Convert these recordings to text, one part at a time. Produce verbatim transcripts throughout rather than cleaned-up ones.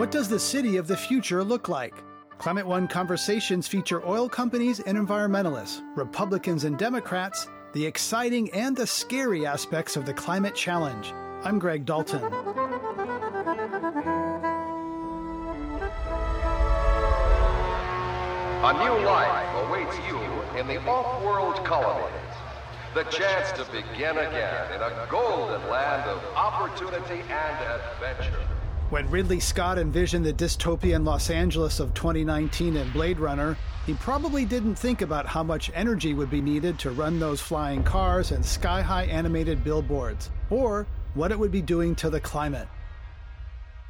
What does the city of the future look like? Climate One conversations feature oil companies and environmentalists, Republicans and Democrats, the exciting and the scary aspects of the climate challenge. I'm Greg Dalton. A new life awaits you in the off-world colonies. The chance to begin again in a golden land of opportunity and adventure. When Ridley Scott envisioned the dystopian Los Angeles of twenty nineteen in Blade Runner, he probably didn't think about how much energy would be needed to run those flying cars and sky-high animated billboards, or what it would be doing to the climate.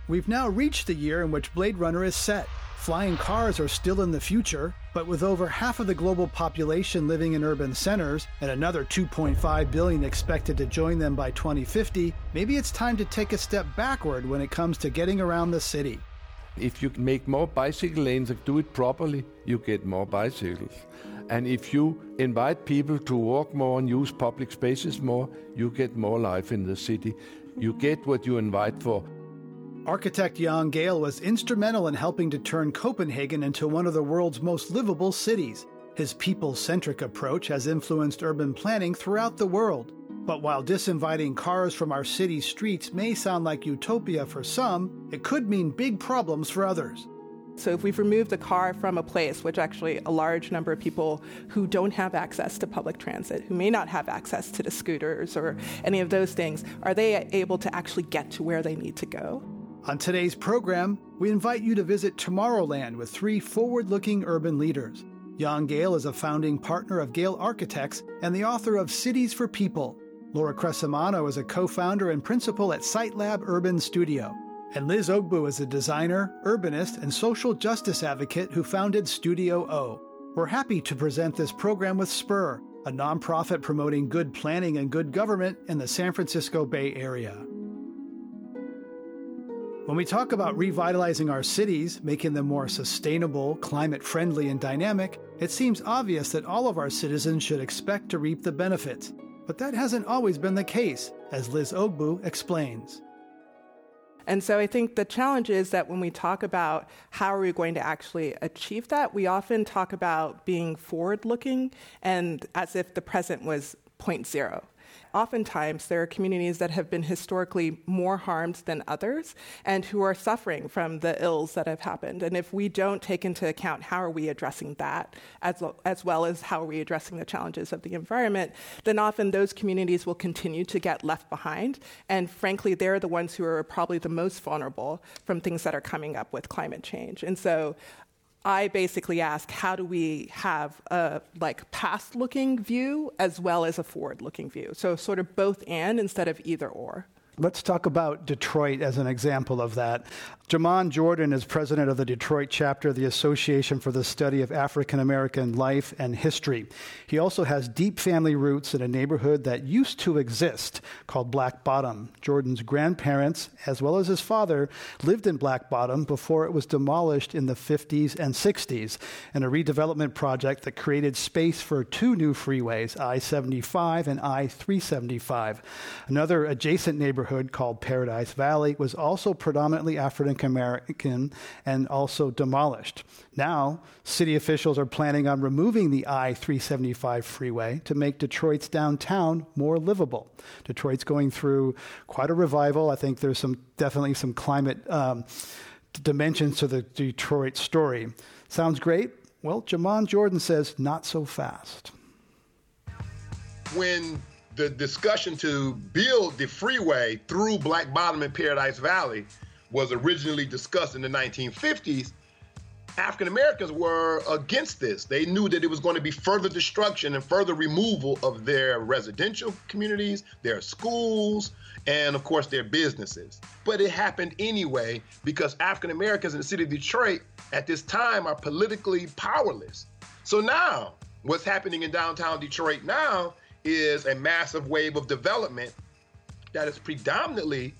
We've now reached the year in which Blade Runner is set. Flying cars are still in the future, but with over half of the global population living in urban centers, and another two point five billion expected to join them by twenty fifty, maybe it's time to take a step backward when it comes to getting around the city. If you make more bicycle lanes and do it properly, you get more bicycles. And if you invite people to walk more and use public spaces more, you get more life in the city. You get what you invite for. Architect Jan Gehl was instrumental in helping to turn Copenhagen into one of the world's most livable cities. His people-centric approach has influenced urban planning throughout the world. But while disinviting cars from our city streets may sound like utopia for some, it could mean big problems for others. So if we've removed the car from a place, which actually a large number of people who don't have access to public transit, who may not have access to the scooters or any of those things, are they able to actually get to where they need to go? On today's program, we invite you to visit Tomorrowland with three forward-looking urban leaders. Jan Gehl is a founding partner of Gehl Architects and the author of Cities for People. Laura Crescimano is a co-founder and principal at SiteLab Urban Studio. And Liz Ogbu is a designer, urbanist, and social justice advocate who founded Studio O. We're happy to present this program with SPUR, a nonprofit promoting good planning and good government in the San Francisco Bay Area. When we talk about revitalizing our cities, making them more sustainable, climate-friendly, and dynamic, it seems obvious that all of our citizens should expect to reap the benefits. But that hasn't always been the case, as Liz Ogbu explains. And so I think the challenge is that when we talk about how are we going to actually achieve that, we often talk about being forward-looking and as if the present was point zero. Oftentimes, there are communities that have been historically more harmed than others and who are suffering from the ills that have happened. And if we don't take into account how are we addressing that, as, lo- as well as how are we addressing the challenges of the environment, then often those communities will continue to get left behind. And frankly, they're the ones who are probably the most vulnerable from things that are coming up with climate change. And so I basically ask, how do we have a like past-looking view as well as a forward-looking view? So sort of both and instead of either or. Let's talk about Detroit as an example of that. Jamon Jordan is president of the Detroit chapter of the Association for the Study of African American Life and History. He also has deep family roots in a neighborhood that used to exist called Black Bottom. Jordan's grandparents, as well as his father, lived in Black Bottom before it was demolished in the fifties and sixties in a redevelopment project that created space for two new freeways, I seventy-five and I three seventy-five. Another adjacent neighborhood called Paradise Valley was also predominantly African American and also demolished. Now, city officials are planning on removing the I three seventy-five freeway to make Detroit's downtown more livable. Detroit's going through quite a revival. I think there's some definitely some climate um, dimensions to the Detroit story. Sounds great? Well, Jamon Jordan says not so fast. When the discussion to build the freeway through Black Bottom and Paradise Valley was originally discussed in the nineteen fifties, African Americans were against this. They knew that it was going to be further destruction and further removal of their residential communities, their schools, and of course their businesses. But it happened anyway because African Americans in the city of Detroit at this time are politically powerless. So now, what's happening in downtown Detroit now is a massive wave of development that is predominantly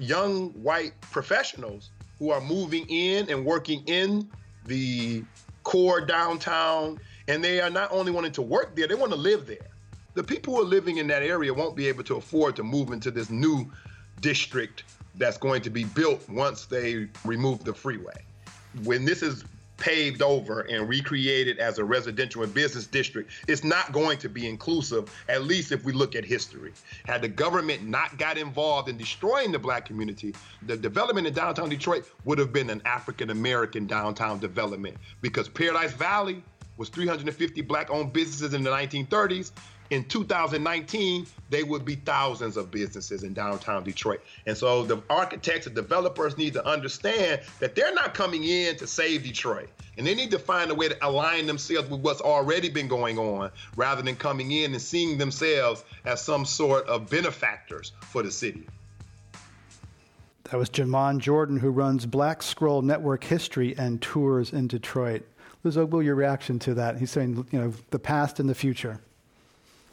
young white professionals who are moving in and working in the core downtown. And they are not only wanting to work there, they want to live there. The people who are living in that area won't be able to afford to move into this new district that's going to be built once they remove the freeway. When this is paved over and recreated as a residential and business district, it's not going to be inclusive, at least if we look at history. Had the government not got involved in destroying the black community, the development in downtown Detroit would have been an African-American downtown development, because Paradise Valley was three hundred fifty black-owned businesses in the nineteen thirties. In two thousand nineteen, they would be thousands of businesses in downtown Detroit. And so the architects and developers need to understand that they're not coming in to save Detroit. And they need to find a way to align themselves with what's already been going on, rather than coming in and seeing themselves as some sort of benefactors for the city. That was Jamon Jordan, who runs Black Scroll Network History and Tours in Detroit. Liz Ogbu, your reaction to that? He's saying, you know, the past and the future.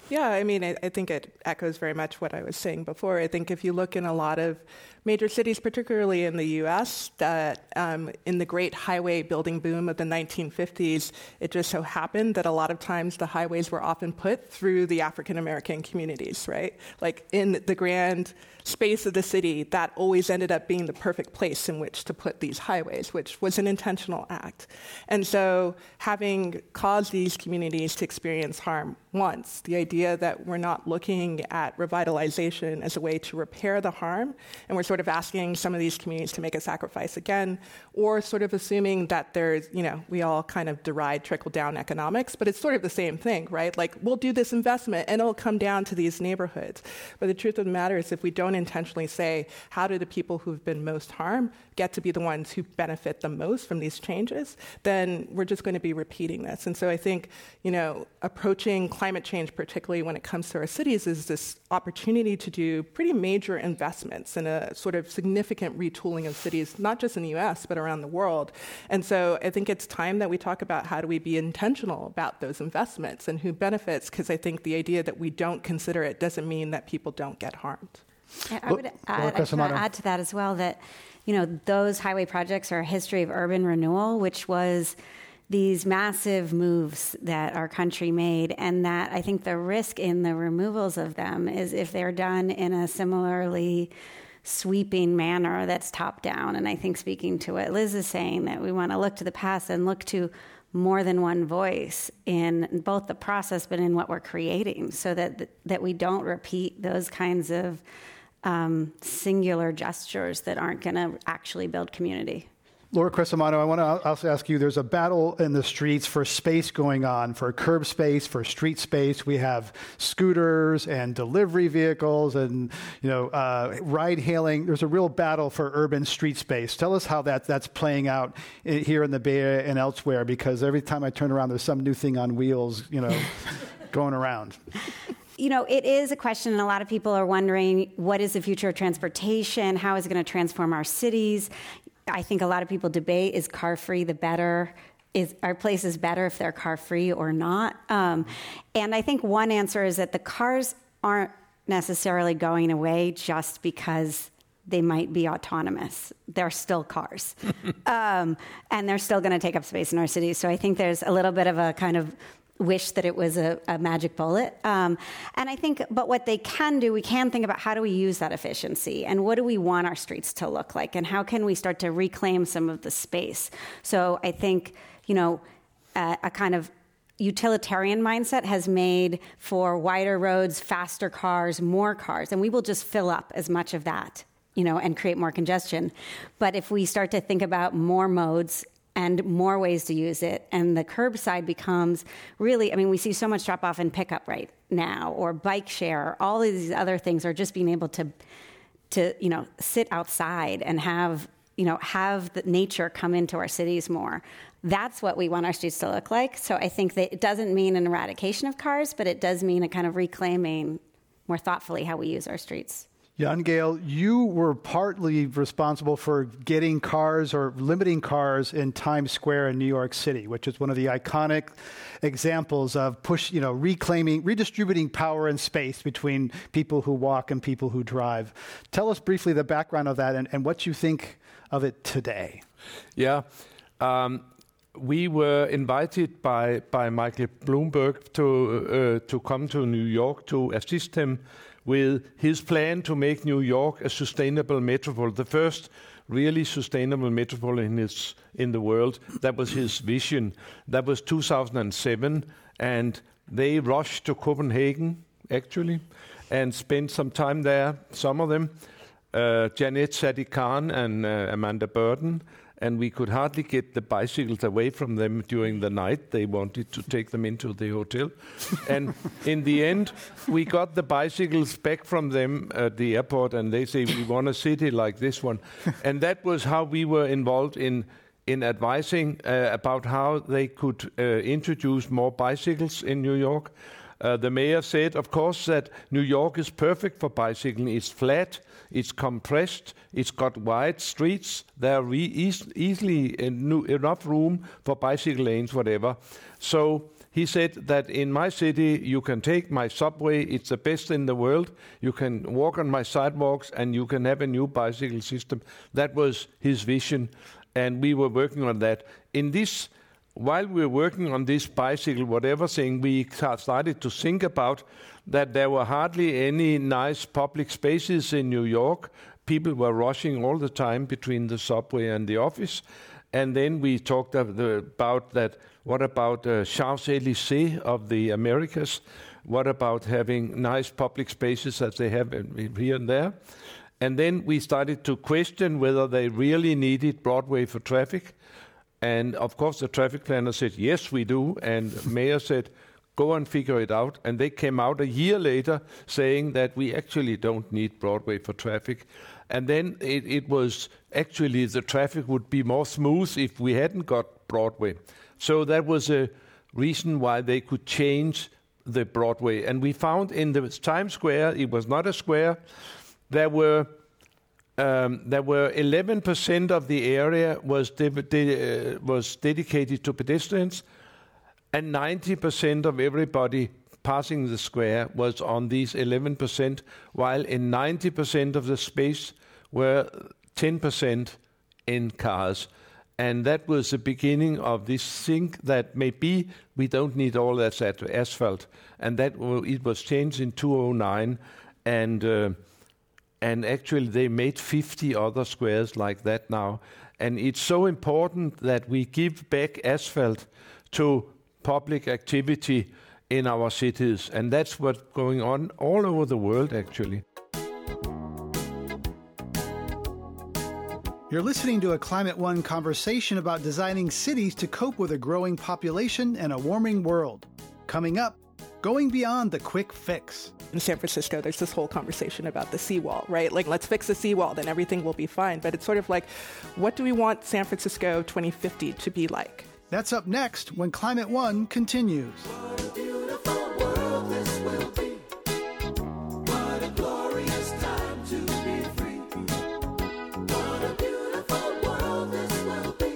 Yeah, I mean, I, I think it echoes very much what I was saying before. I think if you look in a lot of major cities, particularly in the U S, that um, in the great highway building boom of the nineteen fifties, it just so happened that a lot of times the highways were often put through the African-American communities, right? Like in the grand space of the city, that always ended up being the perfect place in which to put these highways, which was an intentional act. And so having caused these communities to experience harm once, the idea that we're not looking at revitalization as a way to repair the harm, and we're sort of asking some of these communities to make a sacrifice again, or sort of assuming that there's, you know, we all kind of deride trickle-down economics, but it's sort of the same thing, right? Like, we'll do this investment, and it'll come down to these neighborhoods. But the truth of the matter is, if we don't intentionally say, how do the people who've been most harmed get to be the ones who benefit the most from these changes, then we're just going to be repeating this. And so I think, you know, approaching climate change, particularly when it comes to our cities, is this opportunity to do pretty major investments in a sort of significant retooling of cities, not just in the U S, but around the world. And so I think it's time that we talk about how do we be intentional about those investments and who benefits, because I think the idea that we don't consider it doesn't mean that people don't get harmed. And I would add, I just want to add to that as well that, you know, those highway projects are a history of urban renewal, which was these massive moves that our country made, and that I think the risk in the removals of them is if they're done in a similarly sweeping manner that's top down. And I think, speaking to what Liz is saying, that we want to look to the past and look to more than one voice in both the process but in what we're creating, so that that we don't repeat those kinds of um, singular gestures that aren't going to actually build community. Laura Crescimano, I want to also ask you, there's a battle in the streets for space going on, for curb space, for street space. We have scooters and delivery vehicles and, you know, uh, ride hailing. There's a real battle for urban street space. Tell us how that, that's playing out here in the Bay Area and elsewhere, because every time I turn around, there's some new thing on wheels, you know, going around. You know, it is a question, and a lot of people are wondering, what is the future of transportation? How is it going to transform our cities? I think a lot of people debate, is car-free the better? Is our places better if they're car-free or not? Um, and I think one answer is that the cars aren't necessarily going away just because they might be autonomous. They're still cars. um, and they're still going to take up space in our cities. So I think there's a little bit of a kind of wish that it was a, a magic bullet. Um, and I think, but what they can do, we can think about how do we use that efficiency and what do we want our streets to look like and how can we start to reclaim some of the space. So I think, you know, uh, a kind of utilitarian mindset has made for wider roads, faster cars, more cars, and we will just fill up as much of that, you know, and create more congestion. But if we start to think about more modes and more ways to use it, and the curbside becomes really, I mean, we see so much drop-off and pickup right now, or bike share, all of these other things, are just being able to, to you know, sit outside and have, you know, have the nature come into our cities more. That's what we want our streets to look like. So I think that it doesn't mean an eradication of cars, but it does mean a kind of reclaiming more thoughtfully how we use our streets. Jan Gehl, you were partly responsible for getting cars or limiting cars in Times Square in New York City, which is one of the iconic examples of push, you know, reclaiming, redistributing power and space between people who walk and people who drive. Tell us briefly the background of that and, and what you think of it today. Yeah. Um We were invited by, by Michael Bloomberg to uh, to come to New York to assist him with his plan to make New York a sustainable metropole, the first really sustainable metropole in its in the world. That was his vision. That was two thousand seven, and they rushed to Copenhagen, actually, and spent some time there, some of them, uh, Janette Sadik-Khan and uh, Amanda Burden, and we could hardly get the bicycles away from them during the night. They wanted to take them into the hotel. And in the end, we got the bicycles back from them at the airport, and they say, we want a city like this one. And that was how we were involved in in advising uh, about how they could uh, introduce more bicycles in New York. Uh, the mayor said, of course, that New York is perfect for bicycling. It's flat, it's compressed, it's got wide streets. There are re- eas- easily en- enough room for bicycle lanes, whatever. So he said that in my city, you can take my subway. It's the best in the world. You can walk on my sidewalks, and you can have a new bicycle system. That was his vision, and we were working on that. In this While we were working on this bicycle, whatever thing, we started to think about that there were hardly any nice public spaces in New York. People were rushing all the time between the subway and the office. And then we talked about that, what about uh, Champs-Élysées of the Americas? What about having nice public spaces as they have here and there? And then we started to question whether they really needed Broadway for traffic. And, of course, the traffic planner said, yes, we do. And the mayor said, go and figure it out. And they came out a year later saying that we actually don't need Broadway for traffic. And then it, it was actually the traffic would be more smooth if we hadn't got Broadway. So that was a reason why they could change the Broadway. And we found in the Times Square, it was not a square, there were... Um, there were eleven percent of the area was de- de- uh, was dedicated to pedestrians, and ninety percent of everybody passing the square was on these eleven percent, while in ninety percent of the space were ten percent in cars. And that was the beginning of this thing that maybe we don't need all that asphalt. And that w- it was changed in two thousand nine, and... Uh, And actually, they made fifty other squares like that now. And it's so important that we give back asphalt to public activity in our cities. And that's what's going on all over the world, actually. You're listening to a Climate One conversation about designing cities to cope with a growing population and a warming world. Coming up, going beyond the quick fix. In San Francisco, there's this whole conversation about the seawall, right? Like, let's fix the seawall, then everything will be fine. But it's sort of like, what do we want San Francisco twenty fifty to be like? That's up next when Climate One continues. What a beautiful world this will be. What a glorious time to be free. What a beautiful world this will be.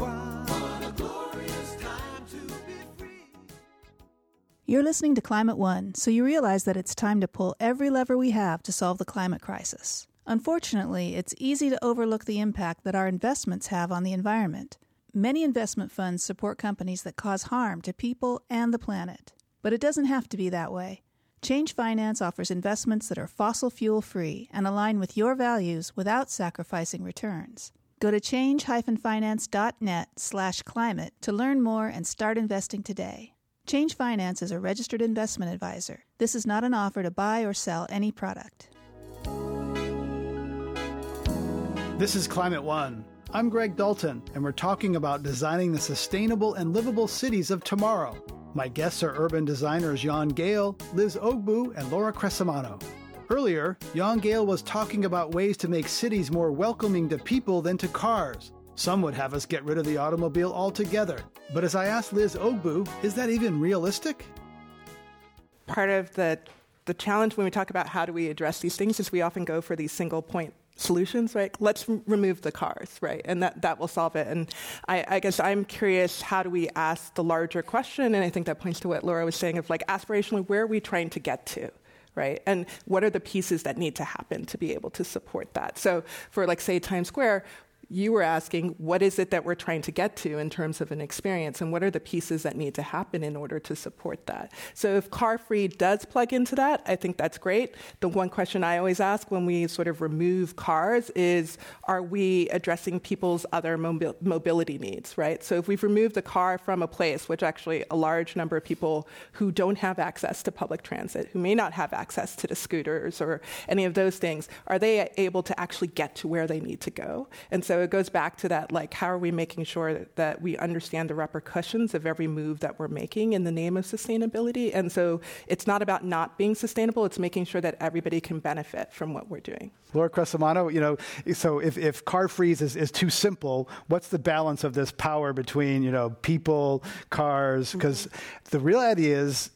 What a glorious time to be free. You're listening to Climate One, so you realize that it's time to pull every lever we have to solve the climate crisis. Unfortunately, it's easy to overlook the impact that our investments have on the environment. Many investment funds support companies that cause harm to people and the planet. But it doesn't have to be that way. Change Finance offers investments that are fossil fuel-free and align with your values without sacrificing returns. Go to change dash finance dot net slash climate to learn more and start investing today. Change Finance is a registered investment advisor. This is not an offer to buy or sell any product. This is Climate One. I'm Greg Dalton, and we're talking about designing the sustainable and livable cities of tomorrow. My guests are urban designers Jan Gehl, Liz Ogbu, and Laura Crescimano. Earlier, Jan Gehl was talking about ways to make cities more welcoming to people than to cars. Some would have us get rid of the automobile altogether. But as I asked Liz Ogbu, is that even realistic? Part of the, the challenge when we talk about how do we address these things is we often go for these single-point solutions, right? Let's r- remove the cars, right? And that, that will solve it. And I, I guess I'm curious, how do we ask the larger question? And I think that points to what Laura was saying of, like, aspirationally, where are we trying to get to? Right? And what are the pieces that need to happen to be able to support that? So for, like, say, Times Square, you were asking, what is it that we're trying to get to in terms of an experience, and what are the pieces that need to happen in order to support that? So if car-free does plug into that, I think that's great. The one question I always ask when we sort of remove cars is, are we addressing people's other mobi- mobility needs, right? So if we've removed the car from a place, which actually a large number of people who don't have access to public transit, who may not have access to the scooters or any of those things, are they able to actually get to where they need to go? And so it goes back to that, like, how are we making sure that, that we understand the repercussions of every move that we're making in the name of sustainability? And so it's not about not being sustainable, it's making sure that everybody can benefit from what we're doing. Laura Crescimano, you know, so if, if car freeze is, is too simple, what's the balance of this power between, you know, people, cars? Because mm-hmm. the reality is,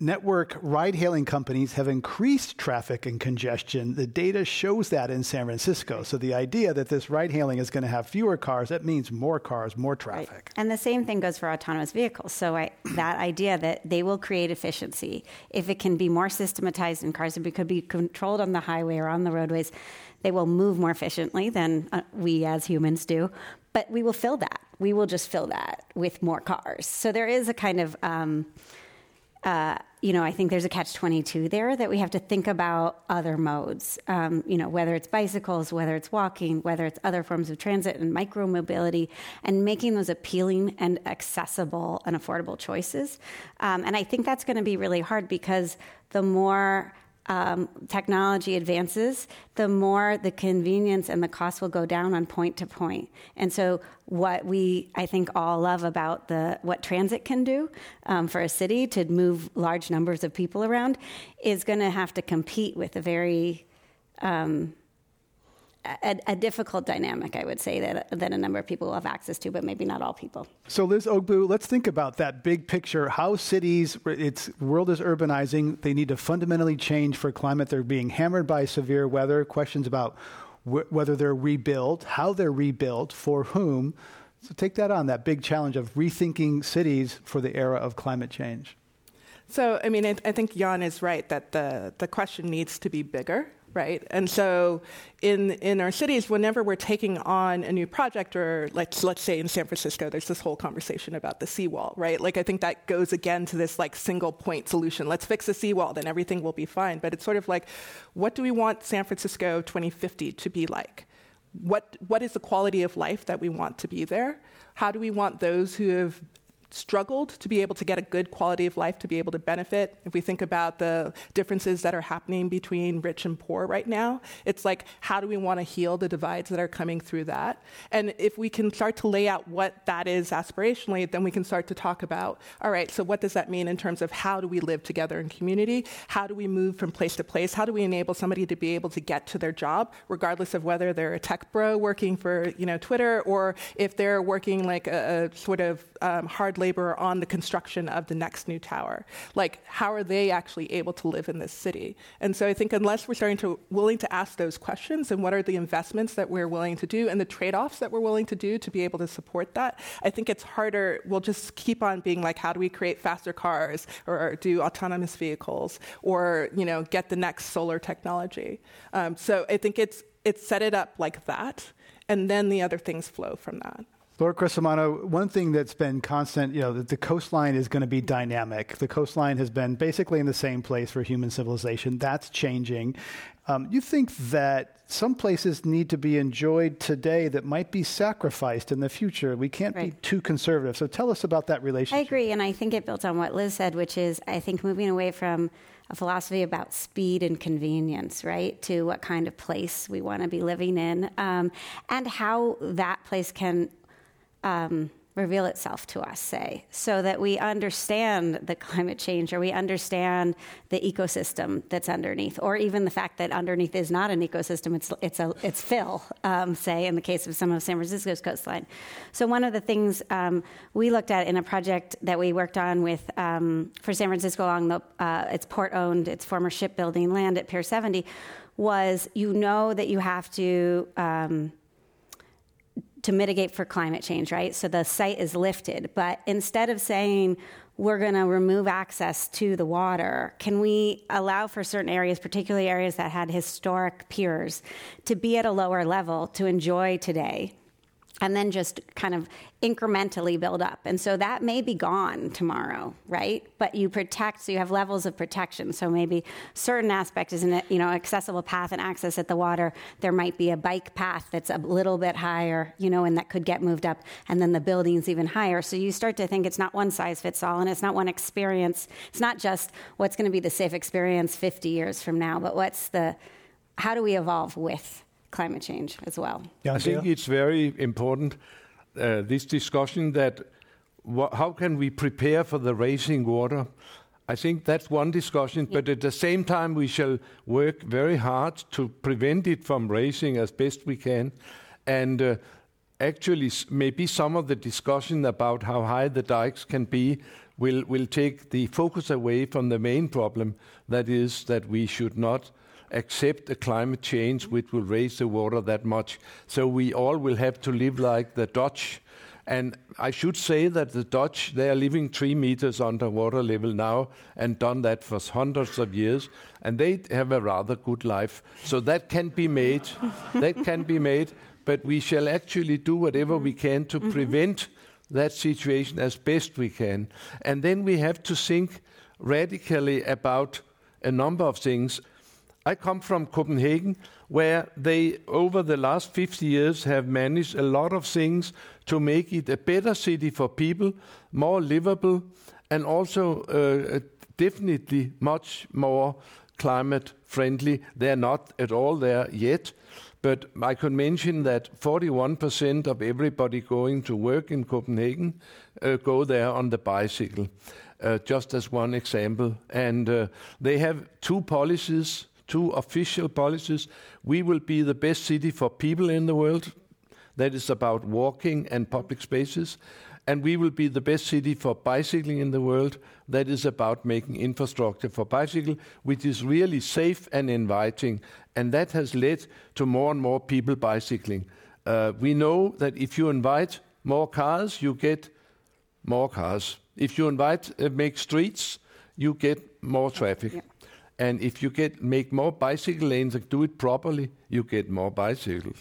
network ride-hailing companies have increased traffic and congestion. The data shows that in San Francisco. So the idea that this ride-hailing is going to have fewer cars, that means more cars, more traffic. Right. And the same thing goes for autonomous vehicles. So I, that idea that they will create efficiency. If it can be more systematized in cars, if it could be controlled on the highway or on the roadways, they will move more efficiently than uh, we as humans do. But we will fill that. We will just fill that with more cars. So there is a kind of... Um, uh, You know, I think there's a catch twenty-two there that we have to think about other modes, um, you know, whether it's bicycles, whether it's walking, whether it's other forms of transit and micromobility, and making those appealing and accessible and affordable choices. Um, and I think that's going to be really hard, because the more um, technology advances, the more the convenience and the cost will go down on point to point. And so what we, I think, all love about the what transit can do um, for a city to move large numbers of people around is going to have to compete with a very um, a, a difficult dynamic, I would say, that, that a number of people will have access to, but maybe not all people. So Liz Ogbu, let's think about that big picture. How cities, its world is urbanizing. They need to fundamentally change for climate. They're being hammered by severe weather. Questions about whether they're rebuilt, how they're rebuilt, for whom. So take that on, that big challenge of rethinking cities for the era of climate change. So, I mean, I, I think Jan is right that the, the question needs to be bigger, right? And so in in our cities, whenever we're taking on a new project, or let's let's say in San Francisco, there's this whole conversation about the seawall, right? Like, I think that goes again to this like single point solution. Let's fix the seawall, then everything will be fine. But it's sort of like, what do we want San Francisco twenty fifty to be like? What what is the quality of life that we want to be there? How do we want those who have struggled to be able to get a good quality of life, to be able to benefit? If we think about the differences that are happening between rich and poor right now, it's like, how do we want to heal the divides that are coming through that? And if we can start to lay out what that is aspirationally, then we can start to talk about, all right, so what does that mean in terms of how do we live together in community? How do we move from place to place? How do we enable somebody to be able to get to their job, regardless of whether they're a tech bro working for, you know, Twitter, or if they're working like a, a sort of um, hard labor on the construction of the next new tower? Like, how are they actually able to live in this city? And so I think unless we're starting to willing to ask those questions, and what are the investments that we're willing to do and the trade-offs that we're willing to do to be able to support that, I think it's harder. We'll just keep on being like, how do we create faster cars, or do autonomous vehicles, or, you know, get the next solar technology? Um, so I think it's it's set it up like that, and then the other things flow from that. Laura Crescimano, one thing that's been constant, you know, that the coastline is going to be dynamic. The coastline has been basically in the same place for human civilization. That's changing. Um, you think that some places need to be enjoyed today that might be sacrificed in the future. We can't right. be too conservative. So tell us about that relationship. I agree, and I think it builds on what Liz said, which is, I think, moving away from a philosophy about speed and convenience, right, to what kind of place we want to be living in, um, and how that place can Um, reveal itself to us, say, so that we understand the climate change, or we understand the ecosystem that's underneath, or even the fact that underneath is not an ecosystem, it's it's a it's fill, um, say, in the case of some of San Francisco's coastline. So one of the things um, we looked at in a project that we worked on with um, for San Francisco along the uh, its port-owned, its former shipbuilding land at Pier seventy, was you know that you have to... Um, to mitigate for climate change, right? So the site is lifted, but instead of saying we're going to remove access to the water, can we allow for certain areas, particularly areas that had historic piers, to be at a lower level to enjoy today and then just kind of incrementally build up. And so that may be gone tomorrow, right? But you protect, so you have levels of protection. So maybe certain aspect is an, you know, accessible path and access at the water. There might be a bike path that's a little bit higher, you know, and that could get moved up. And then the building's even higher. So you start to think it's not one size fits all, and it's not one experience. It's not just what's going to be the safe experience fifty years from now, but what's the, how do we evolve with climate change as well? I think it's very important, uh, this discussion that wh- how can we prepare for the rising water? I think that's one discussion, yeah. But at the same time we shall work very hard to prevent it from rising as best we can. And uh, actually s- maybe some of the discussion about how high the dikes can be will will take the focus away from the main problem, that is that we should not accept a climate change which will raise the water that much. So we all will have to live like the Dutch. And I should say that the Dutch, they are living three meters under water level now and done that for hundreds of years. And they have a rather good life. So that can be made. that can be made. But we shall actually do whatever we can to mm-hmm. prevent that situation as best we can. And then we have to think radically about a number of things. I come from Copenhagen, where they, over the last fifty years, have managed a lot of things to make it a better city for people, more livable, and also uh, definitely much more climate friendly. They're not at all there yet, but I could mention that forty-one percent of everybody going to work in Copenhagen uh, go there on the bicycle, uh, just as one example. And uh, they have two policies. Two official policies. We will be the best city for people in the world. That is about walking and public spaces. And we will be the best city for bicycling in the world. That is about making infrastructure for bicycle, which is really safe and inviting. And that has led to more and more people bicycling. Uh, we know that if you invite more cars, you get more cars. If you invite uh, make streets, you get more traffic. Yeah. And if you get make more bicycle lanes and do it properly, you get more bicycles.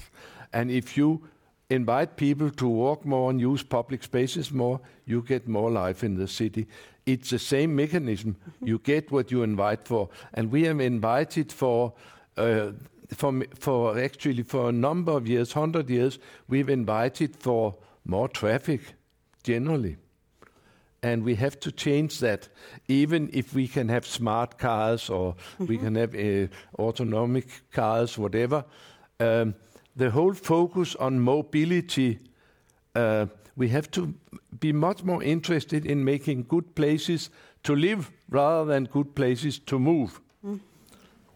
And if you invite people to walk more and use public spaces more, you get more life in the city. It's the same mechanism. You get what you invite for. And we have invited for, uh, for, for actually for a number of years, one hundred years, we've invited for more traffic generally. And we have to change that, even if we can have smart cars or mm-hmm. we can have uh, autonomous cars, whatever. Um, the whole focus on mobility, uh, we have to be much more interested in making good places to live rather than good places to move. Mm.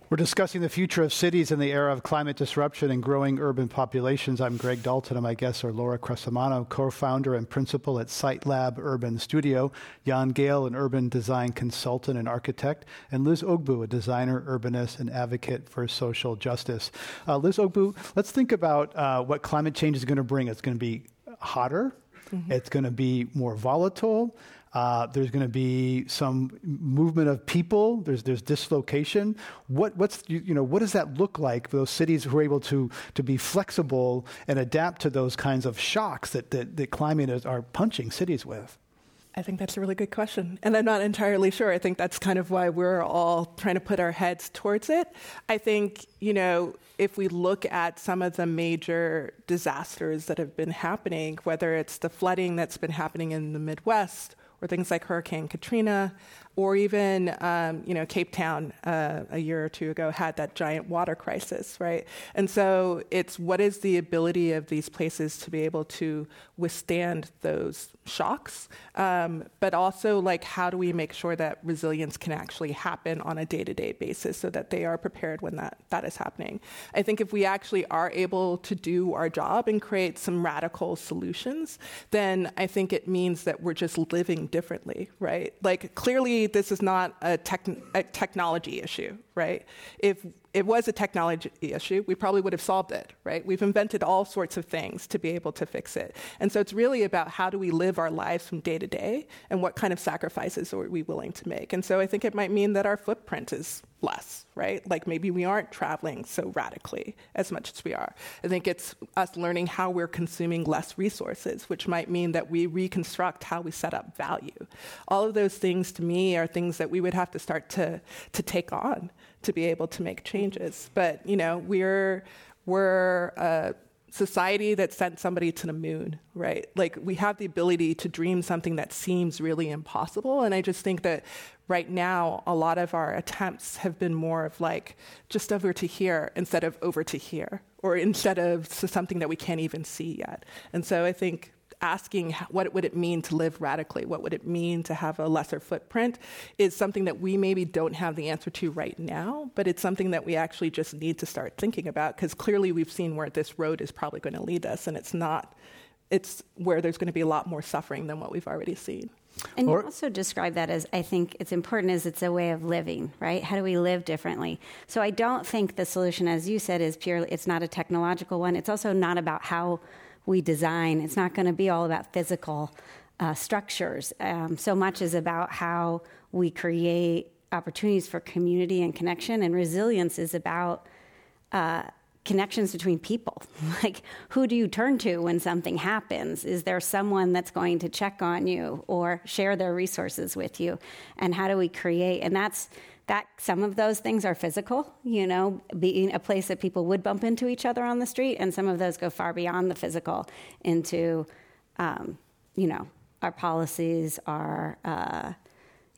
We're discussing the future of cities in the era of climate disruption and growing urban populations. I'm Greg Dalton, and my guests are Laura Crescimano, co-founder and principal at SiteLab Urban Studio, Jan Gehl, an urban design consultant and architect, and Liz Ogbu, a designer, urbanist, and advocate for social justice. Uh, Liz Ogbu, let's think about uh, what climate change is going to bring. It's going to be hotter. Mm-hmm. It's going to be more volatile. Uh, there's going to be some movement of people. There's there's dislocation. What what's you, you know what does that look like for those cities who are able to to be flexible and adapt to those kinds of shocks that that, that climate is, are punching cities with? I think that's a really good question, and I'm not entirely sure. I think that's kind of why we're all trying to put our heads towards it. I think, you know, if we look at some of the major disasters that have been happening, whether it's the flooding that's been happening in the Midwest, or things like Hurricane Katrina, or even, um, you know, Cape Town uh, a year or two ago had that giant water crisis, right? And so it's what is the ability of these places to be able to withstand those shocks, um, but also, like, how do we make sure that resilience can actually happen on a day-to-day basis so that they are prepared when that, that is happening? I think if we actually are able to do our job and create some radical solutions, then I think it means that we're just living differently, right? Like, clearly, this is not a, tech, a technology issue, right? If it was a technology issue, we probably would have solved it, right? We've invented all sorts of things to be able to fix it. And so it's really about how do we live our lives from day to day and what kind of sacrifices are we willing to make? And so I think it might mean that our footprint is less, right? Like maybe we aren't traveling so radically as much as we are. I think it's us learning how we're consuming less resources, which might mean that we reconstruct how we set up value. All of those things to me are things that we would have to start to to take on to be able to make changes. But, you know, we're we're a society that sent somebody to the moon, right? Like we have the ability to dream something that seems really impossible. And I just think that right now, a lot of our attempts have been more of like just over to here instead of over to here, or instead of something that we can't even see yet. And so I think asking what would it mean to live radically, what would it mean to have a lesser footprint, is something that we maybe don't have the answer to right now, but it's something that we actually just need to start thinking about, because clearly we've seen where this road is probably going to lead us, and it's not, it's where there's going to be a lot more suffering than what we've already seen. And or, you also describe that as, I think it's important, as it's a way of living, right? How do we live differently? So I don't think the solution, as you said, is purely, it's not a technological one. It's also not about how we design. It's not going to be all about physical uh, structures. Um, so much is about how we create opportunities for community and connection, and resilience is about uh, connections between people. Like, who do you turn to when something happens? Is there someone that's going to check on you or share their resources with you? And how do we create? And that's that some of those things are physical, you know, being a place that people would bump into each other on the street. And some of those go far beyond the physical into, um, you know, our policies, our, uh,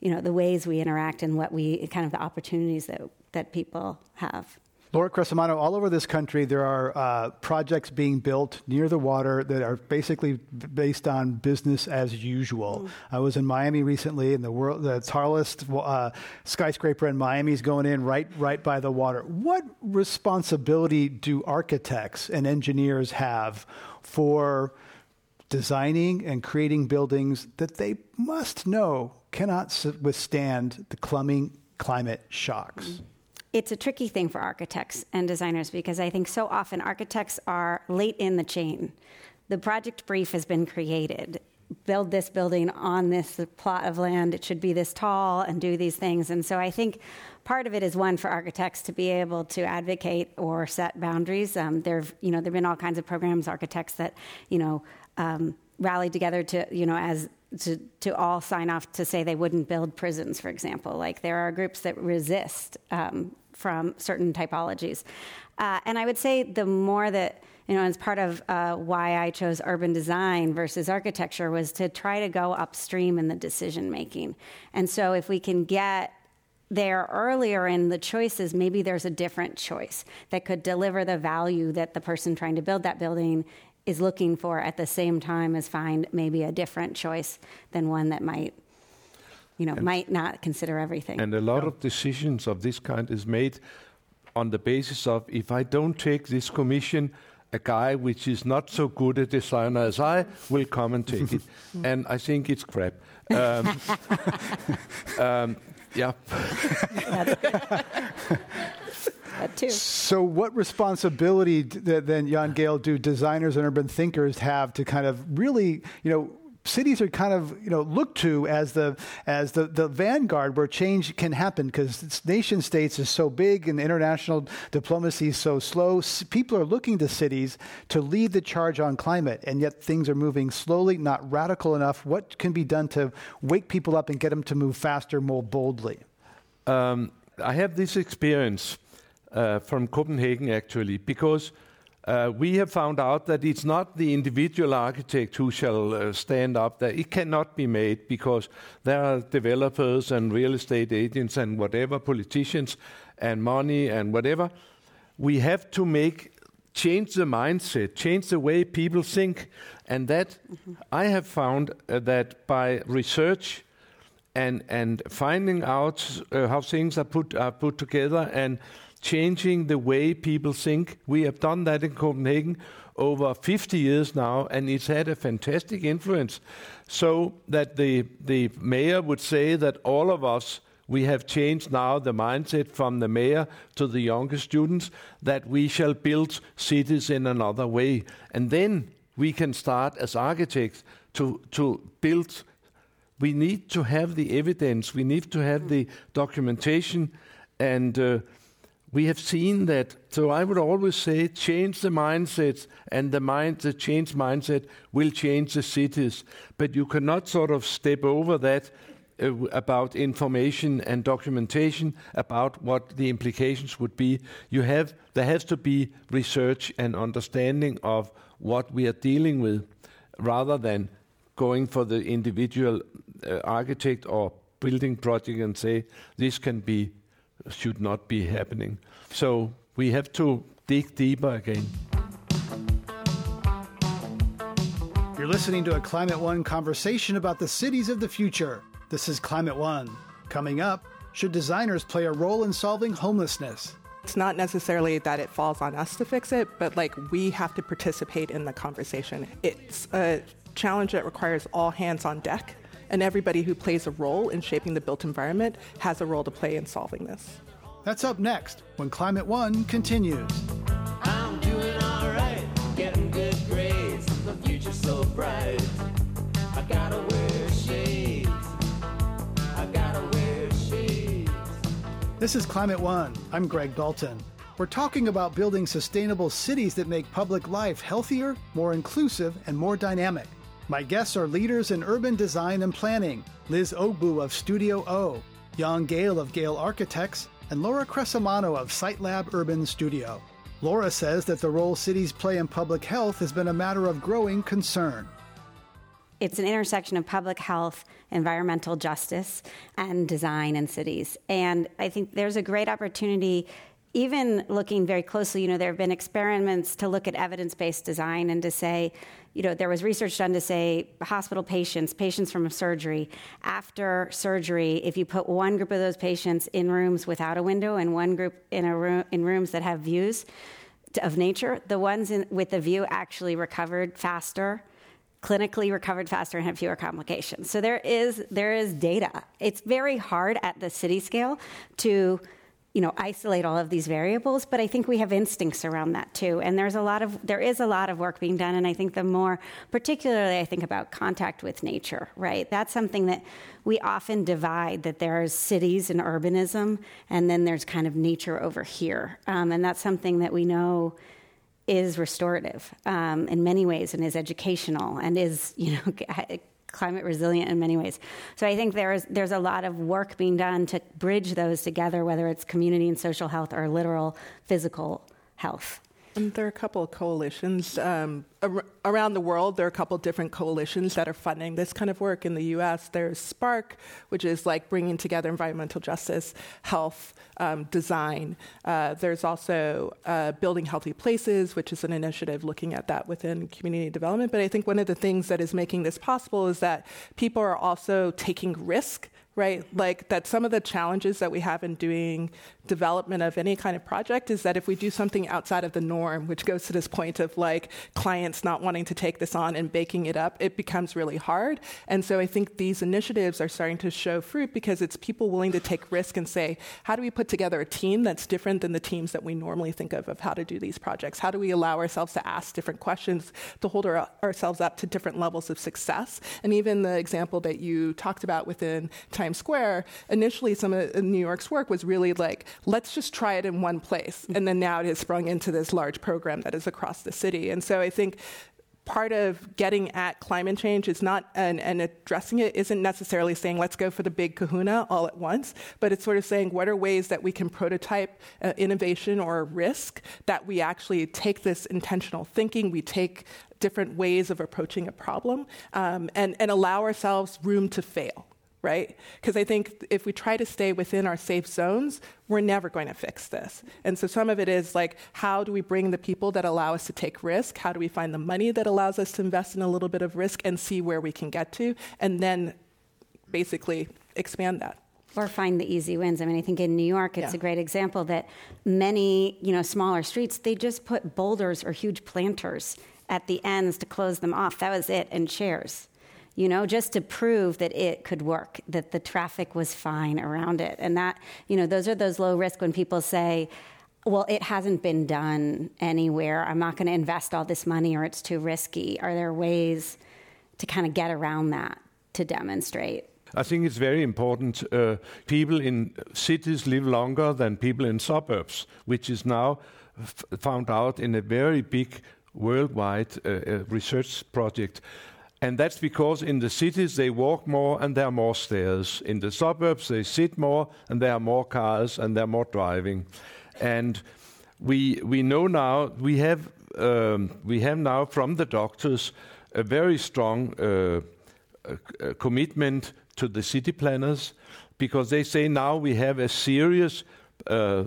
you know, the ways we interact and what we, kind of the opportunities that, that people have. Laura Crescimano, all over this country, there are uh, projects being built near the water that are basically based on business as usual. Mm-hmm. I was in Miami recently, and the world, the tallest uh, skyscraper in Miami is going in right, right by the water. What responsibility do architects and engineers have for designing and creating buildings that they must know cannot withstand the plumbing climate shocks? Mm-hmm. It's a tricky thing for architects and designers, because I think so often architects are late in the chain. The project brief has been created. Build this building on this plot of land. It should be this tall and do these things. And so I think part of it is, one, for architects to be able to advocate or set boundaries. Um, there've, you know, there've been all kinds of programs, architects that, you know, um, rallied together to, you know, as To, to all sign off to say they wouldn't build prisons, for example. Like, there are groups that resist um, from certain typologies. Uh, and I would say the more that, you know, as part of uh, why I chose urban design versus architecture was to try to go upstream in the decision making. And so if we can get there earlier in the choices, maybe there's a different choice that could deliver the value that the person trying to build that building is looking for, at the same time as find maybe a different choice than one that might, you know, and might not consider everything. And a lot yeah. of decisions of this kind is made on the basis of, if I don't take this commission, a guy which is not so good a designer as I will come and take it. And I think it's crap. Um, um, yeah. That's good. Too. So what responsibility that then, Jan Gehl, do designers and urban thinkers have to kind of really, you know, cities are kind of, you know, looked to as the as the, the vanguard where change can happen, because nation states is so big and international diplomacy is so slow. S- people are looking to cities to lead the charge on climate, and yet things are moving slowly, not radical enough. What can be done to wake people up and get them to move faster, more boldly? Um, I have this experience Uh, from Copenhagen, actually, because uh, we have found out that it's not the individual architect who shall uh, stand up there. It cannot be made, because there are developers and real estate agents and whatever, politicians and money and whatever. We have to make change the mindset, change the way people think. And that mm-hmm. I have found uh, that by research and and finding out uh, how things are put are put together and changing the way people think. We have done that in Copenhagen over fifty years now, and it's had a fantastic influence. So that the the mayor would say that all of us We have changed now the mindset from the mayor to the younger students that we shall build cities in another way. And then we can start as architects to, to build. We need to have the evidence. We need to have the documentation. And uh, we have seen that. So I would always say change the mindsets, and the mind, the change mindset will change the cities. But you cannot sort of step over that uh, about information and documentation about what the implications would be. You have There has to be research and understanding of what we are dealing with, rather than going for the individual uh, architect or building project and say this can be should not be happening. So we have to dig deeper again. You're listening to a Climate One conversation about the cities of the future. This is Climate One. Coming up, should designers play a role in solving homelessness? It's not necessarily that it falls on us to fix it, but like we have to participate in the conversation. It's a challenge that requires all hands on deck. And everybody who plays a role in shaping the built environment has a role to play in solving this. That's up next when Climate One continues. I'm doing all right, getting good grades, the future's so bright. I gotta wear shades, I gotta wear shades. This is Climate One. I'm Greg Dalton. We're talking about building sustainable cities that make public life healthier, more inclusive, and more dynamic. My guests are leaders in urban design and planning, Liz Ogbu of Studio O, Jan Gehl of Gehl Architects, and Laura Crescimano of SiteLab Urban Studio. Laura says that the role cities play in public health has been a matter of growing concern. It's an intersection of public health, environmental justice, and design in cities. And I think there's a great opportunity. Even looking very closely, you know, there have been experiments to look at evidence-based design and to say, you know, there was research done to say hospital patients, patients from surgery, after surgery, if you put one group of those patients in rooms without a window and one group in a room in rooms that have views of nature, the ones in, with the view actually recovered faster, clinically recovered faster and had fewer complications. So there is there is data. It's very hard at the city scale to you know, isolate all of these variables, but I think we have instincts around that too. And there's a lot of, there is a lot of work being done. And I think the more, particularly I think about contact with nature, right? That's something that we often divide, that there's cities and urbanism, and then there's kind of nature over here. Um, and that's something that we know is restorative um, in many ways and is educational and is, you know, climate resilient in many ways. So I think there's there's a lot of work being done to bridge those together, whether it's community and social health or literal physical health. And there are a couple of coalitions um, ar- around the world. There are a couple of different coalitions that are funding this kind of work. In the U S, there's Spark, which is like bringing together environmental justice, health, um, design. Uh, there's also uh, Building Healthy Places, which is an initiative looking at that within community development. But I think one of the things that is making this possible is that people are also taking risk, right? Like that some of the challenges that we have in doing development of any kind of project is that if we do something outside of the norm, which goes to this point of like clients not wanting to take this on and baking it up, it becomes really hard. And so I think these initiatives are starting to show fruit because it's people willing to take risk and say, how do we put together a team that's different than the teams that we normally think of, of how to do these projects? How do we allow ourselves to ask different questions, to hold our, ourselves up to different levels of success? And even the example that you talked about within Times Square, initially some of New York's work was really like, let's just try it in one place. And then now it has sprung into this large program that is across the city. And so I think part of getting at climate change is not, and, and addressing it isn't necessarily saying, let's go for the big kahuna all at once, but it's sort of saying, what are ways that we can prototype uh, innovation or risk that we actually take this intentional thinking, we take different ways of approaching a problem, um, and, and allow ourselves room to fail. Right? Because I think if we try to stay within our safe zones, we're never going to fix this. And so some of it is like, how do we bring the people that allow us to take risk? How do we find the money that allows us to invest in a little bit of risk and see where we can get to, and then basically expand that? Or find the easy wins. I mean, I think in New York, it's yeah. a great example that many, you know, smaller streets, they just put boulders or huge planters at the ends to close them off. That was it, and chairs. you know, just to prove that it could work, that the traffic was fine around it. And that, you know, those are those low risk when people say, well, it hasn't been done anywhere. I'm not going to invest all this money or it's too risky. Are there ways to kind of get around that to demonstrate? I think it's very important. Uh, people in cities live longer than people in suburbs, which is now f- found out in a very big worldwide uh, uh, research project. And that's because in the cities they walk more and there are more stairs. In the suburbs they sit more and there are more cars and there are more driving. And we we know now, we have, um, we have now from the doctors a very strong uh, a, a commitment to the city planners, because they say now we have a serious uh,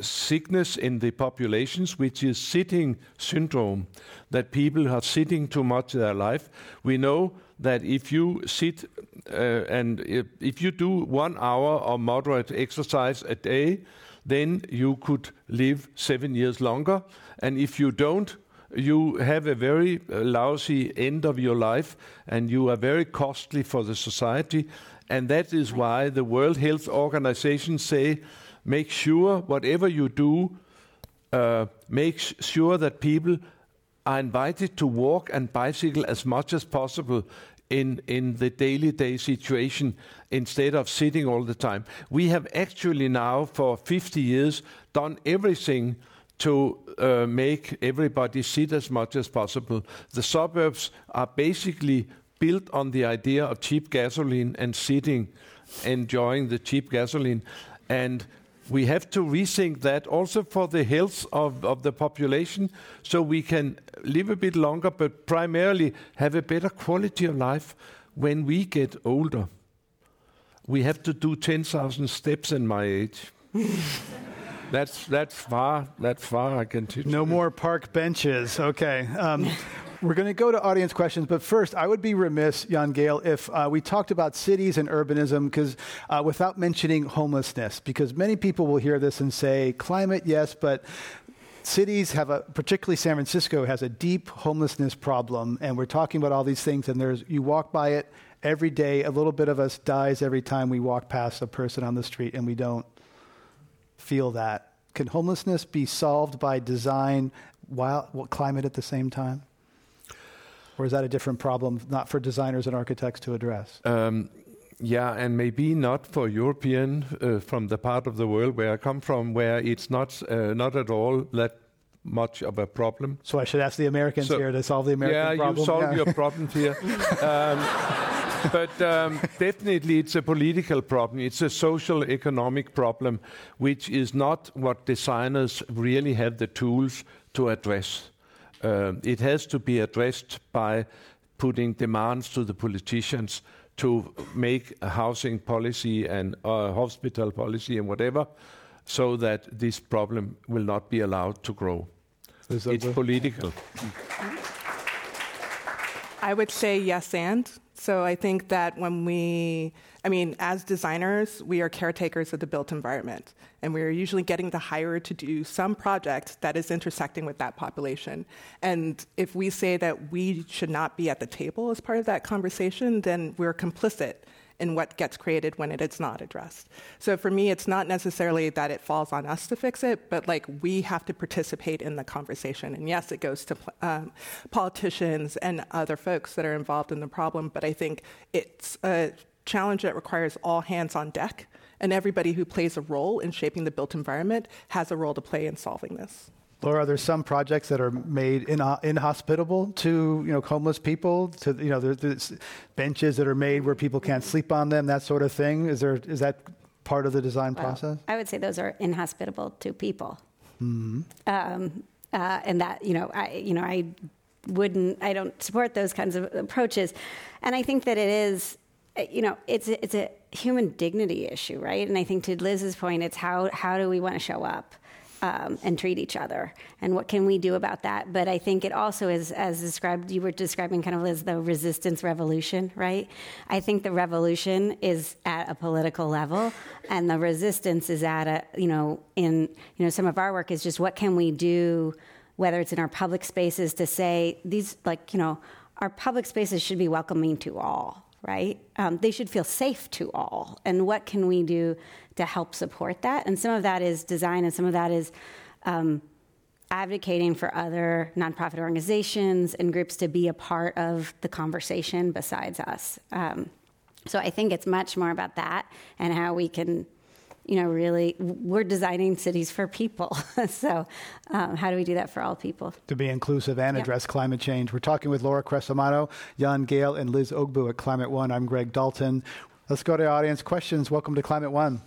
sickness in the populations, which is sitting syndrome, that people are sitting too much of their life. We know that if you sit uh, and if, if you do one hour of moderate exercise a day, then you could live seven years longer. And if you don't, you have a very uh, lousy end of your life, and you are very costly for the society. And that is why the World Health Organization say, make sure whatever you do, uh, make sh- sure that people are invited to walk and bicycle as much as possible in, in the daily day situation, instead of sitting all the time. We have actually now for fifty years done everything to uh, make everybody sit as much as possible. The suburbs are basically built on the idea of cheap gasoline and sitting, enjoying the cheap gasoline. And we have to rethink that also for the health of, of the population, so we can live a bit longer, but primarily have a better quality of life when we get older. We have to do ten thousand steps in my age. That's that's far, that's far I can teach. No more park benches, okay. Um, we're going to go to audience questions, but first, I would be remiss, Jan Gehl, if uh, we talked about cities and urbanism, because uh, without mentioning homelessness, because many people will hear this and say, climate, yes, but cities have a, particularly San Francisco, has a deep homelessness problem, and we're talking about all these things, and there's you walk by it every day, a little bit of us dies every time we walk past a person on the street, and we don't feel that. Can homelessness be solved by design while well, climate at the same time? Or is that a different problem, not for designers and architects to address? Um, yeah, and maybe not for European uh, from the part of the world where I come from, where it's not uh, not at all that much of a problem. So I should ask the Americans so, here to solve the American yeah, problem. Yeah, you solve yeah. your problems here. um, But um, definitely it's a political problem. It's a social economic problem, which is not what designers really have the tools to address. Uh, it has to be addressed by putting demands to the politicians to make a housing policy and uh, hospital policy and whatever, so that this problem will not be allowed to grow. It's way? Political. I would say yes and. So I think that when we, I mean, as designers, we are caretakers of the built environment, and we are usually getting the hired to do some project that is intersecting with that population. And if we say that we should not be at the table as part of that conversation, then we're complicit in what gets created when it is not addressed. So for me, it's not necessarily that it falls on us to fix it, but like we have to participate in the conversation. And yes, it goes to um, politicians and other folks that are involved in the problem, but I think it's a challenge that requires all hands on deck, and everybody who plays a role in shaping the built environment has a role to play in solving this. Laura, are there some projects that are made in, uh, inhospitable to, you know, homeless people? To, you know, there's, there's benches that are made where people can't sleep on them, that sort of thing. Is there is that part of the design well, process? I would say those are inhospitable to people, mm-hmm. um, uh, and that you know, I you know, I wouldn't, I don't support those kinds of approaches, and I think that it is, you know, it's it's a human dignity issue, right? And I think to Liz's point, it's how how do we want to show up? Um, and treat each other, and what can we do about that? But I think it also is, as described, you were describing kind of as the resistance revolution, right? I think the revolution is at a political level, and the resistance is at a, you know, in, you know, some of our work is just what can we do, whether it's in our public spaces, to say these, like, you know, our public spaces should be welcoming to all, right? Um, they should feel safe to all. And what can we do to help support that? And some of that is design, and some of that is um, advocating for other nonprofit organizations and groups to be a part of the conversation besides us. Um, so I think it's much more about that and how we can, you know, really, we're designing cities for people. so um, how do we do that for all people? To be inclusive and address yep. climate change. We're talking with Laura Crescimano, Jan Gehl, and Liz Ogbu at Climate One. I'm Greg Dalton. Let's go to audience questions. Welcome to Climate One.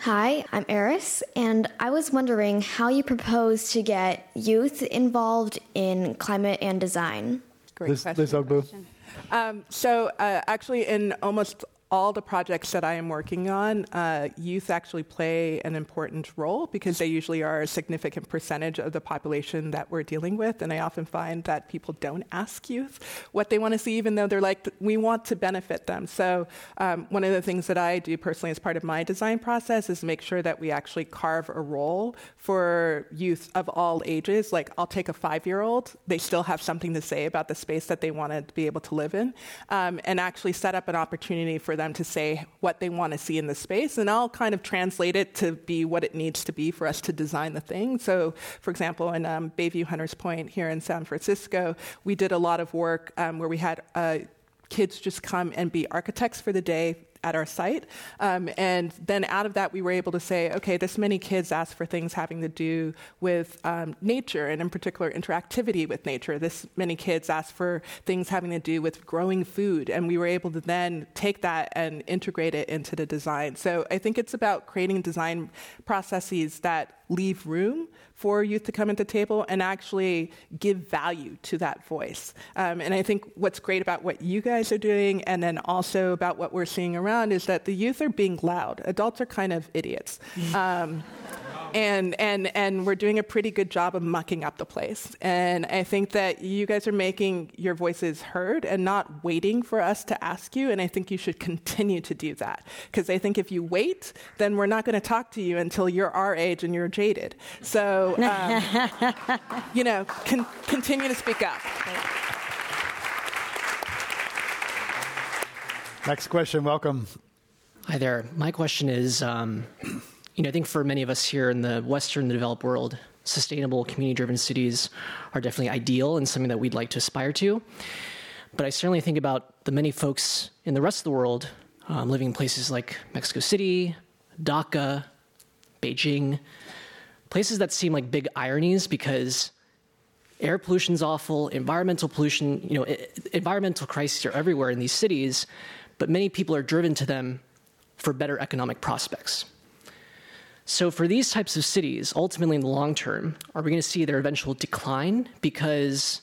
Hi, I'm Eris, and I was wondering how you propose to get youth involved in climate and design. Great Liz, question. Liz Ogbu. Um, so uh, actually in almost all the projects that I am working on, uh, youth actually play an important role because they usually are a significant percentage of the population that we're dealing with. And I often find that people don't ask youth what they want to see, even though they're like, we want to benefit them. So um, one of the things that I do personally as part of my design process is make sure that we actually carve a role for youth of all ages. Like I'll take a five-year-old, they still have something to say about the space that they want to be able to live in, um, and actually set up an opportunity for them them to say what they want to see in the space, and I'll kind of translate it to be what it needs to be for us to design the thing. So, for example, in um, Bayview-Hunters Point here in San Francisco, we did a lot of work um, where we had uh, kids just come and be architects for the day at our site. Um, and then out of that, we were able to say, okay, this many kids asked for things having to do with um, nature, and in particular, interactivity with nature. This many kids asked for things having to do with growing food. And we were able to then take that and integrate it into the design. So I think it's about creating design processes that leave room for youth to come at the table and actually give value to that voice. Um, and I think what's great about what you guys are doing, and then also about what we're seeing around, is that the youth are being loud. Adults are kind of idiots. Um, and and and we're doing a pretty good job of mucking up the place. And I think that you guys are making your voices heard and not waiting for us to ask you. And I think you should continue to do that. Because I think if you wait, then we're not going to talk to you until you're our age and you're jaded. So, um, you know, con- continue to speak up. Next question, welcome. Hi there. My question is, um, you know, I think for many of us here in the Western, the developed world, sustainable, community-driven cities are definitely ideal and something that we'd like to aspire to. But I certainly think about the many folks in the rest of the world um, living in places like Mexico City, Dhaka, Beijing, places that seem like big ironies because air pollution's awful, environmental pollution, you know, I- environmental crises are everywhere in these cities, but many people are driven to them for better economic prospects. So for these types of cities, ultimately in the long term, are we going to see their eventual decline because,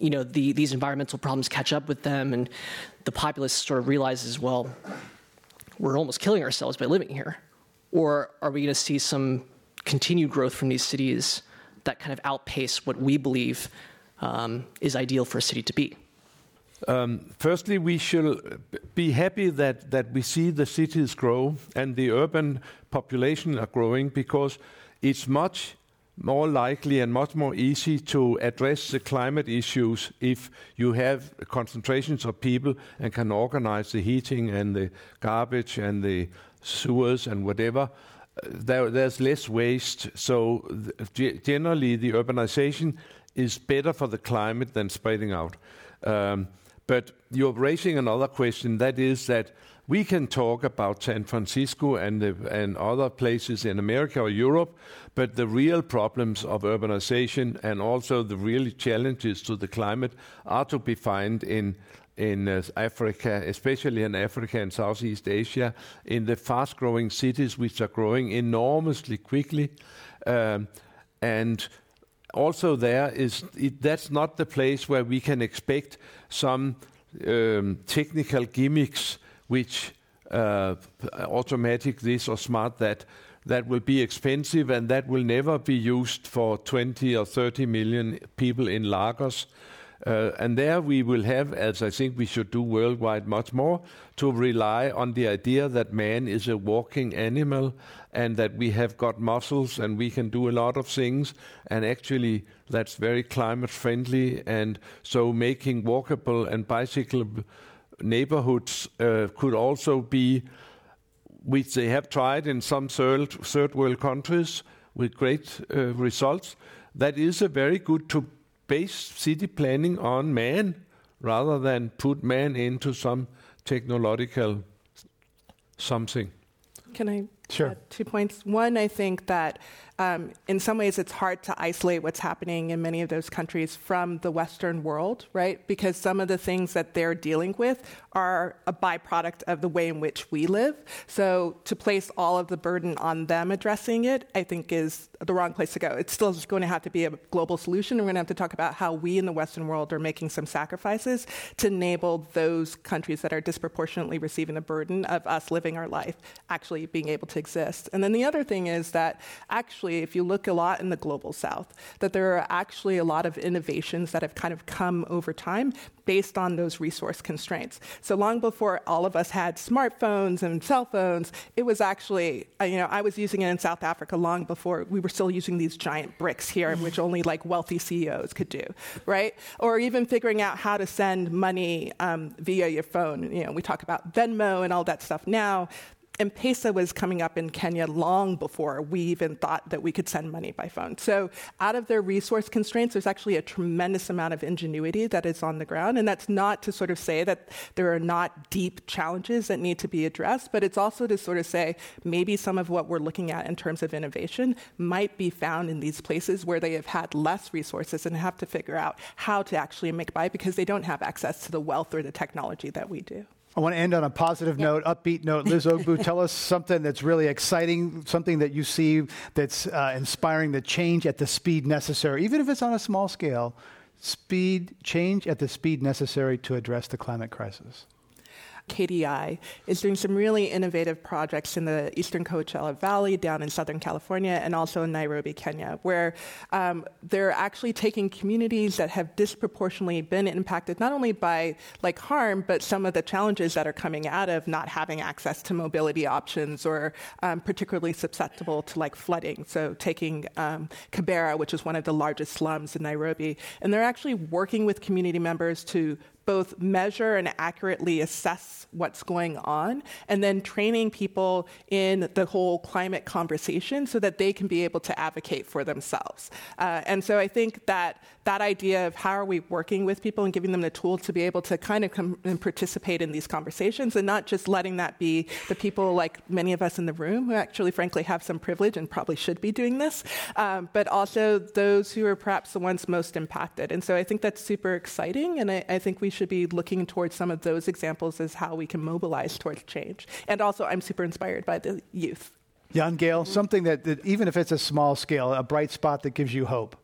you know, the, these environmental problems catch up with them and the populace sort of realizes, well, we're almost killing ourselves by living here? Or are we going to see some continued growth from these cities that kind of outpace what we believe um, is ideal for a city to be? Um, firstly, we should be happy that, that we see the cities grow and the urban population are growing, because it's much more likely and much more easy to address the climate issues if you have concentrations of people and can organize the heating and the garbage and the sewers and whatever. There, there's less waste, so th- generally the urbanization is better for the climate than spreading out. Um, but you're raising another question, that is that we can talk about San Francisco and, the, and other places in America or Europe, but the real problems of urbanization and also the real challenges to the climate are to be found in in uh, Africa, especially in Africa and Southeast Asia, in the fast-growing cities which are growing enormously quickly. Um, and also there is it, that's not the place where we can expect some um, technical gimmicks which uh, automatic this or smart that. That will be expensive and that will never be used for twenty or thirty million people in Lagos. Uh, and there we will have, as I think we should do worldwide much more, to rely on the idea that man is a walking animal and that we have got muscles and we can do a lot of things. And actually, that's very climate friendly. And so making walkable and bicyclable neighborhoods uh, could also be, which they have tried in some third, third world countries with great uh, results. That is a very good to base city planning on man rather than put man into some technological something. Can I Sure. add two points? One, I think that um, in some ways it's hard to isolate what's happening in many of those countries from the Western world, right? Because some of the things that they're dealing with are a byproduct of the way in which we live. So to place all of the burden on them addressing it, I think is the wrong place to go. It's still just going to have to be a global solution. We're going to have to talk about how we in the Western world are making some sacrifices to enable those countries that are disproportionately receiving the burden of us living our life actually being able to exist. And then the other thing is that actually, if you look a lot in the global south, that there are actually a lot of innovations that have kind of come over time based on those resource constraints. So long before all of us had smartphones and cell phones, it was actually, you know, I was using it in South Africa long before we were still using these giant bricks here, which only like wealthy C E Os could do, right? Or even figuring out how to send money um, via your phone. You know, we talk about Venmo and all that stuff now. M-Pesa was coming up in Kenya long before we even thought that we could send money by phone. So out of their resource constraints, there's actually a tremendous amount of ingenuity that is on the ground. And that's not to sort of say that there are not deep challenges that need to be addressed, but it's also to sort of say maybe some of what we're looking at in terms of innovation might be found in these places where they have had less resources and have to figure out how to actually make by because they don't have access to the wealth or the technology that we do. I want to end on a positive yep. note, upbeat note. Liz Ogbu, tell us something that's really exciting, something that you see that's uh, inspiring the change at the speed necessary, even if it's on a small scale, speed, change at the speed necessary to address the climate crisis. K D I is doing some really innovative projects in the Eastern Coachella Valley down in Southern California and also in Nairobi, Kenya, where um, they're actually taking communities that have disproportionately been impacted not only by like harm, but some of the challenges that are coming out of not having access to mobility options or um, particularly susceptible to like flooding. So taking um, Kibera, which is one of the largest slums in Nairobi, and they're actually working with community members to both measure and accurately assess what's going on, and then training people in the whole climate conversation so that they can be able to advocate for themselves. Uh, and so I think that that idea of how are we working with people and giving them the tools to be able to kind of come and participate in these conversations and not just letting that be the people like many of us in the room who actually, frankly, have some privilege and probably should be doing this, um, but also those who are perhaps the ones most impacted. And so I think that's super exciting, and I, I think we should be looking towards some of those examples as how we can mobilize towards change. And also, I'm super inspired by the youth. Jan Gehl, something that, that even if it's a small scale, a bright spot that gives you hope.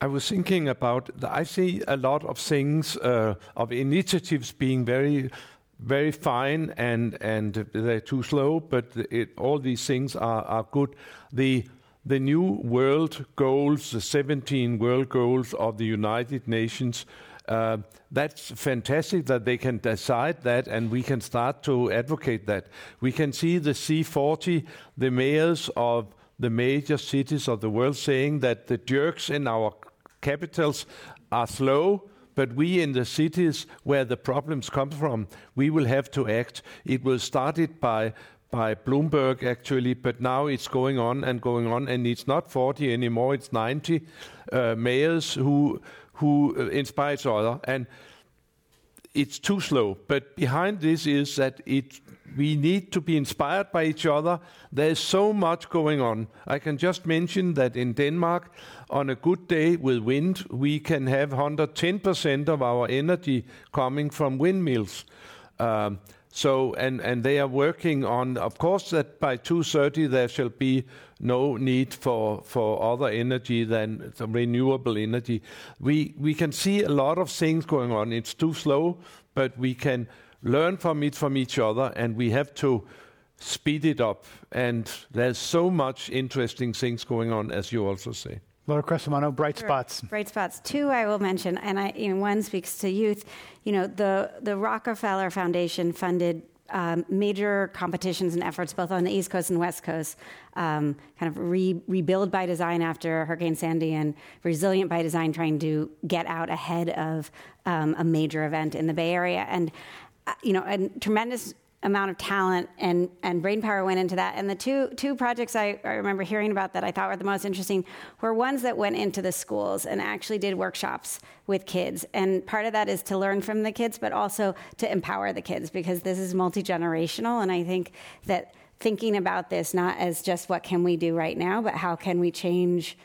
I was thinking about, the, I see a lot of things, uh, of initiatives being very, very fine and, and they're too slow, but it, all these things are, are good. The The new world goals, the seventeen world goals of the United Nations, Uh, that's fantastic that they can decide that and we can start to advocate that. We can see the C forty, the mayors of the major cities of the world saying that the jerks in our capitals are slow, but we in the cities where the problems come from, we will have to act. It was started by by Bloomberg actually, but now it's going on and going on, and it's not forty anymore, it's ninety uh, mayors who who uh, inspire each other, and it's too slow. But behind this is that it we need to be inspired by each other. There's so much going on. I can just mention that in Denmark, on a good day with wind, we can have one hundred ten percent of our energy coming from windmills. Um, So and, and they are working on, of course, that by two thirty there shall be no need for, for other energy than renewable energy. We we can see a lot of things going on. It's too slow, but we can learn from it from each other, and we have to speed it up. And there's so much interesting things going on, as you also say. Laura Crescimano, bright sure. spots. Bright spots. Two I will mention, and I, you know, one speaks to youth. You know, the, the Rockefeller Foundation funded um, major competitions and efforts both on the East Coast and West Coast, um, kind of re- rebuild by design after Hurricane Sandy and resilient by design, trying to get out ahead of um, a major event in the Bay Area. And, uh, you know, a tremendous amount of talent and, and brain power went into that. And the two two projects I, I remember hearing about that I thought were the most interesting were ones that went into the schools and actually did workshops with kids. And part of that is to learn from the kids, but also to empower the kids, because this is multi-generational. And I think that thinking about this not as just what can we do right now, but how can we change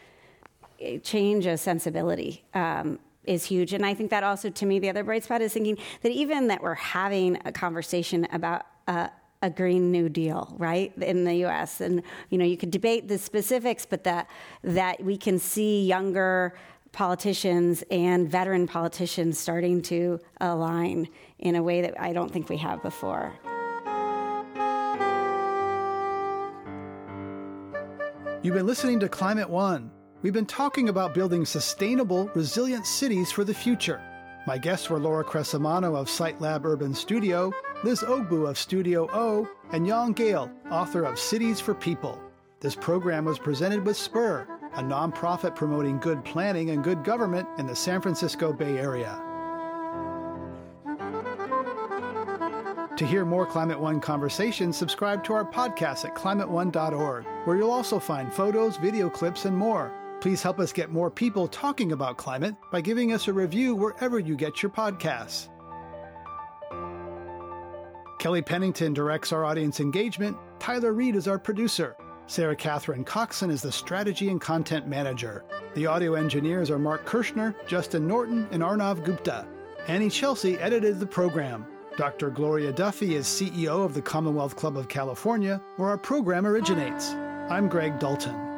change a sensibility um, is huge. And I think that also, to me, the other bright spot is thinking that even that we're having a conversation about uh, a Green New Deal, right, in the U S. And, you know, you could debate the specifics, but that that we can see younger politicians and veteran politicians starting to align in a way that I don't think we have before. You've been listening to Climate One. We've been talking about building sustainable, resilient cities for the future. My guests were Laura Crescimano of SiteLab Urban Studio, Liz Ogbu of Studio O, and Jan Gehl, author of Cities for People. This program was presented with SPUR, a nonprofit promoting good planning and good government in the San Francisco Bay Area. To hear more Climate One conversations, subscribe to our podcast at climate one dot org, where you'll also find photos, video clips, and more. Please help us get more people talking about climate by giving us a review wherever you get your podcasts. Kelly Pennington directs our audience engagement. Tyler Reed is our producer. Sarah Catherine Coxon is the strategy and content manager. The audio engineers are Mark Kirshner, Justin Norton, and Arnav Gupta. Annie Chelsea edited the program. Doctor Gloria Duffy is C E O of the Commonwealth Club of California, where our program originates. I'm Greg Dalton.